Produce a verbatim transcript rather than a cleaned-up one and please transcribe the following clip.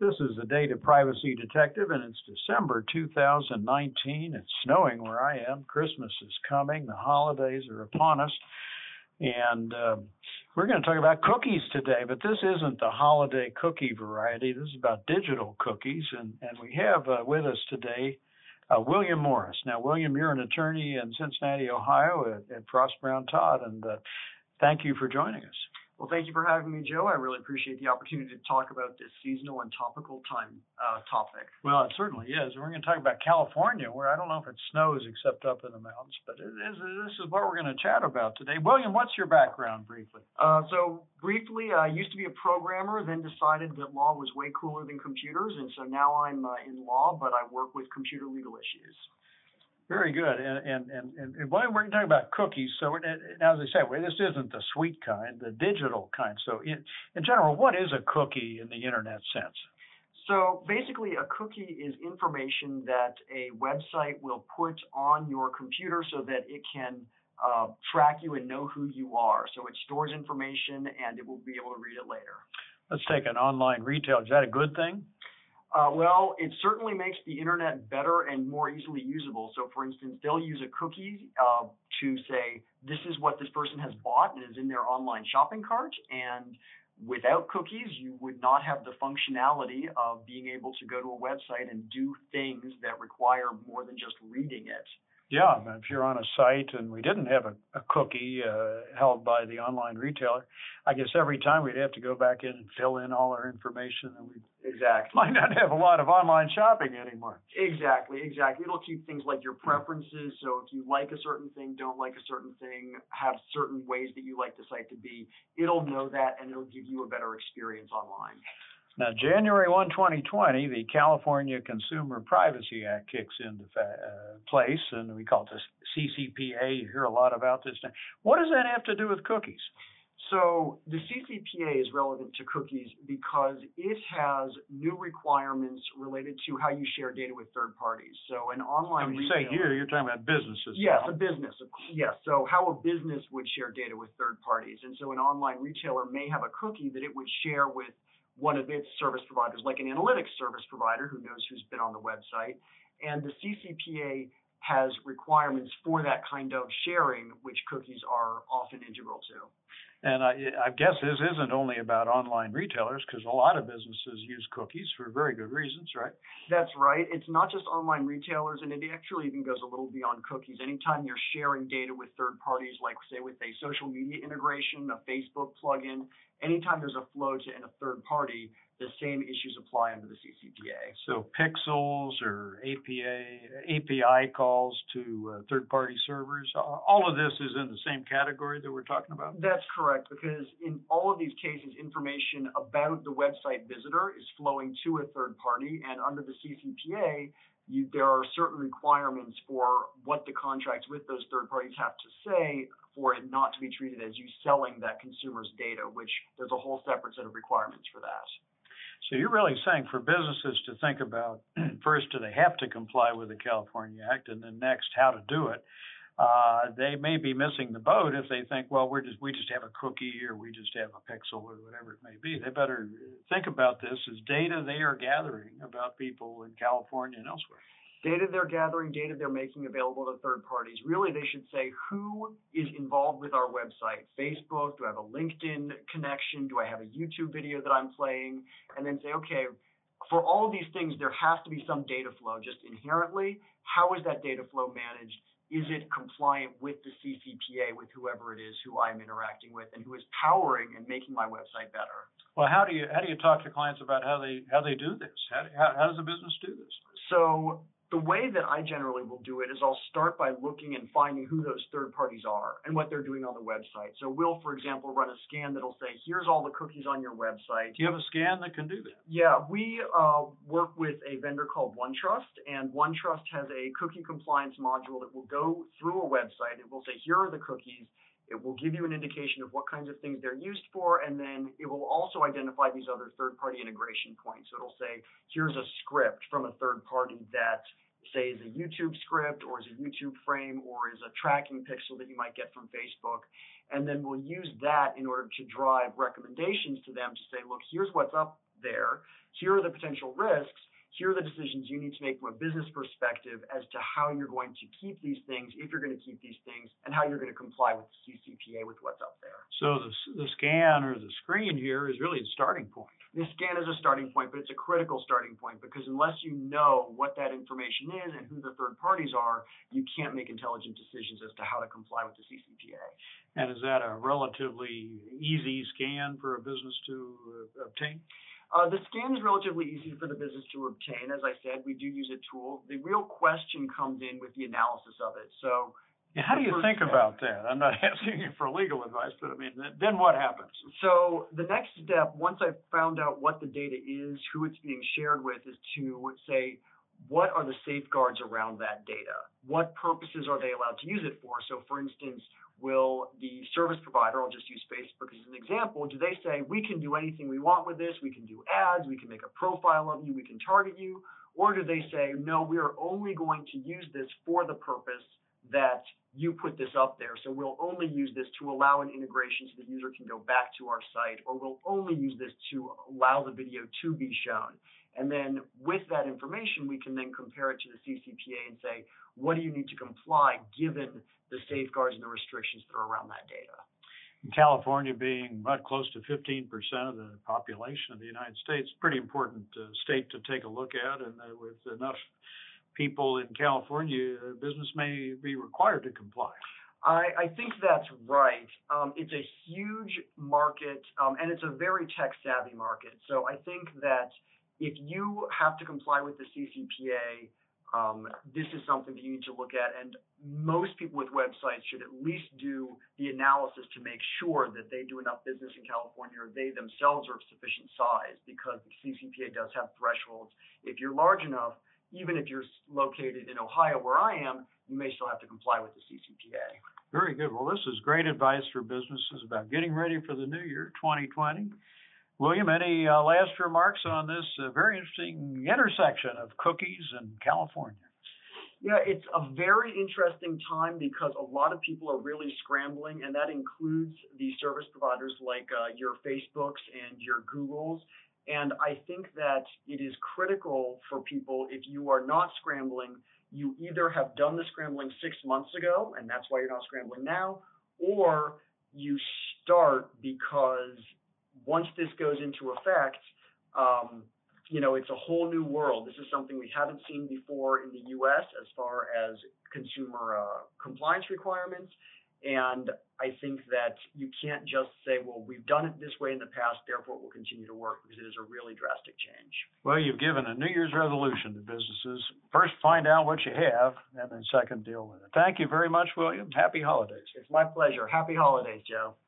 This is the Data Privacy Detective, and it's December two thousand nineteen. It's snowing where I am. Christmas is coming. The holidays are upon us. And uh, we're going to talk about cookies today, but this isn't the holiday cookie variety. This is about digital cookies, and, and we have uh, with us today uh, William Morris. Now, William, you're an attorney in Cincinnati, Ohio at, at Frost Brown Todd, and uh, thank you for joining us. Well, thank you for having me, Joe. I really appreciate the opportunity to talk about this seasonal and topical time uh, topic. Well, it certainly is. We're going to talk about California, where I don't know if it snows except up in the mountains, but it is, this is what we're going to chat about today. William, what's your background briefly? Uh, so briefly, I used to be a programmer, then decided that law was way cooler than computers, and so now I'm uh, in law, but I work with computer legal issues. Very good. And, and, and, and we're going to talk about cookies. So now, as I said, well, this isn't the sweet kind, the digital kind. So in, in general, what is a cookie in the internet sense? So basically, a cookie is information that a website will put on your computer so that it can uh, track you and know who you are. So it stores information and it will be able to read it later. Let's take an online retailer. Is that a good thing? Uh, well, it certainly makes the internet better and more easily usable. So, for instance, they'll use a cookie uh, to say, this is what this person has bought and is in their online shopping cart. And without cookies, you would not have the functionality of being able to go to a website and do things that require more than just reading it. Yeah, if you're on a site and we didn't have a, a cookie uh, held by the online retailer, I guess every time we'd have to go back in and fill in all our information, and we exactly might not have a lot of online shopping anymore. Exactly, exactly. It'll keep things like your preferences. So if you like a certain thing, don't like a certain thing, have certain ways that you like the site to be, it'll know that and it'll give you a better experience online. Now, January first, twenty twenty, the California Consumer Privacy Act kicks into uh, place, and we call it the C C P A. You hear a lot about this now. What does that have to do with cookies? So the C C P A is relevant to cookies because it has new requirements related to how you share data with third parties. So an online retailer. When you say you, you're talking about businesses. Yes, now. A business. Yes. So how a business would share data with third parties. And so an online retailer may have a cookie that it would share with one of its service providers, like an analytics service provider who knows who's been on the website. And the C C P A has requirements for that kind of sharing, which cookies are often integral to. And I, I guess this isn't only about online retailers, because a lot of businesses use cookies for very good reasons, right? That's right. It's not just online retailers, and it actually even goes a little beyond cookies. Anytime you're sharing data with third parties, like, say, with a social media integration, a Facebook plugin, anytime there's a flow to in a third party, the same issues apply under the C C P A. So pixels or A P I calls to uh, third-party servers, uh, all of this is in the same category that we're talking about? That's correct, because in all of these cases, information about the website visitor is flowing to a third party, and under the C C P A, you, there are certain requirements for what the contracts with those third parties have to say for it not to be treated as you selling that consumer's data, which there's a whole separate set of requirements for that. So you're really saying for businesses to think about, first, do they have to comply with the California Act, and then next, how to do it. Uh, they may be missing the boat if they think, well, we're just, we just have a cookie or we just have a pixel or whatever it may be. They better think about this as data they are gathering about people in California and elsewhere. Data they're gathering, data they're making available to third parties. Really, they should say, who is involved with our website? Facebook? Do I have a LinkedIn connection? Do I have a YouTube video that I'm playing? And then say, okay, for all of these things, there has to be some data flow just inherently. How is that data flow managed? Is it compliant with the C C P A, with whoever it is who I'm interacting with and who is powering and making my website better? Well, how do you how do you talk to clients about how they how they do this? How, how, how does the business do this? So the way that I generally will do it is I'll start by looking and finding who those third parties are and what they're doing on the website. So we'll, for example, run a scan that'll say, here's all the cookies on your website. Do you have a scan that can do that? Yeah, we uh, work with a vendor called OneTrust, and OneTrust has a cookie compliance module that will go through a website. It will say, here are the cookies. It will give you an indication of what kinds of things they're used for, and then it will also identify these other third-party integration points. So it'll say, here's a script from a third party that, say, is a YouTube script or is a YouTube frame or is a tracking pixel that you might get from Facebook. And then we'll use that in order to drive recommendations to them to say, look, here's what's up there. Here are the potential risks. Here are the decisions you need to make from a business perspective as to how you're going to keep these things, if you're going to keep these things, and how you're going to comply with the C C P A with what's up there. So the, the scan or the screen here is really the starting point. The scan is a starting point, but it's a critical starting point because unless you know what that information is and who the third parties are, you can't make intelligent decisions as to how to comply with the C C P A. And is that a relatively easy scan for a business to uh, obtain? Uh, the scan is relatively easy for the business to obtain. As I said, we do use a tool. The real question comes in with the analysis of it. So yeah, how do you think step, about that? I'm not asking you for legal advice, but I mean, then what happens? So the next step, once I've found out what the data is, who it's being shared with, is to say, what are the safeguards around that data? What purposes are they allowed to use it for? So for instance, will the service provider, I'll just use Facebook as an example, do they say, we can do anything we want with this, we can do ads, we can make a profile of you, we can target you, or do they say, no, we are only going to use this for the purpose that you put this up there, so we'll only use this to allow an integration so the user can go back to our site, or we'll only use this to allow the video to be shown. And then with that information, we can then compare it to the C C P A and say, what do you need to comply given the safeguards and the restrictions that are around that data? In California being what, close to fifteen percent of the population of the United States, pretty important uh, state to take a look at. And uh, with enough people in California, uh, business may be required to comply. I, I think that's right. Um, it's a huge market, um, and it's a very tech-savvy market. So I think that if you have to comply with the C C P A, um, this is something that you need to look at, and most people with websites should at least do the analysis to make sure that they do enough business in California or they themselves are of sufficient size, because the C C P A does have thresholds. If you're large enough, even if you're located in Ohio where I am, you may still have to comply with the C C P A. Very good. Well, this is great advice for businesses about getting ready for the new year, twenty twenty. William, any uh, last remarks on this uh, very interesting intersection of cookies and California? Yeah, it's a very interesting time because a lot of people are really scrambling, and that includes the service providers like uh, your Facebooks and your Googles. And I think that it is critical for people, if you are not scrambling, you either have done the scrambling six months ago, and that's why you're not scrambling now, or you start because once this goes into effect, um, you know, it's a whole new world. This is something we haven't seen before in the U S as far as consumer uh, compliance requirements. And I think that you can't just say, well, we've done it this way in the past, therefore it will continue to work, because it is a really drastic change. Well, you've given a New Year's resolution to businesses. First, find out what you have, and then second, deal with it. Thank you very much, William. Happy holidays. It's my pleasure. Happy holidays, Joe.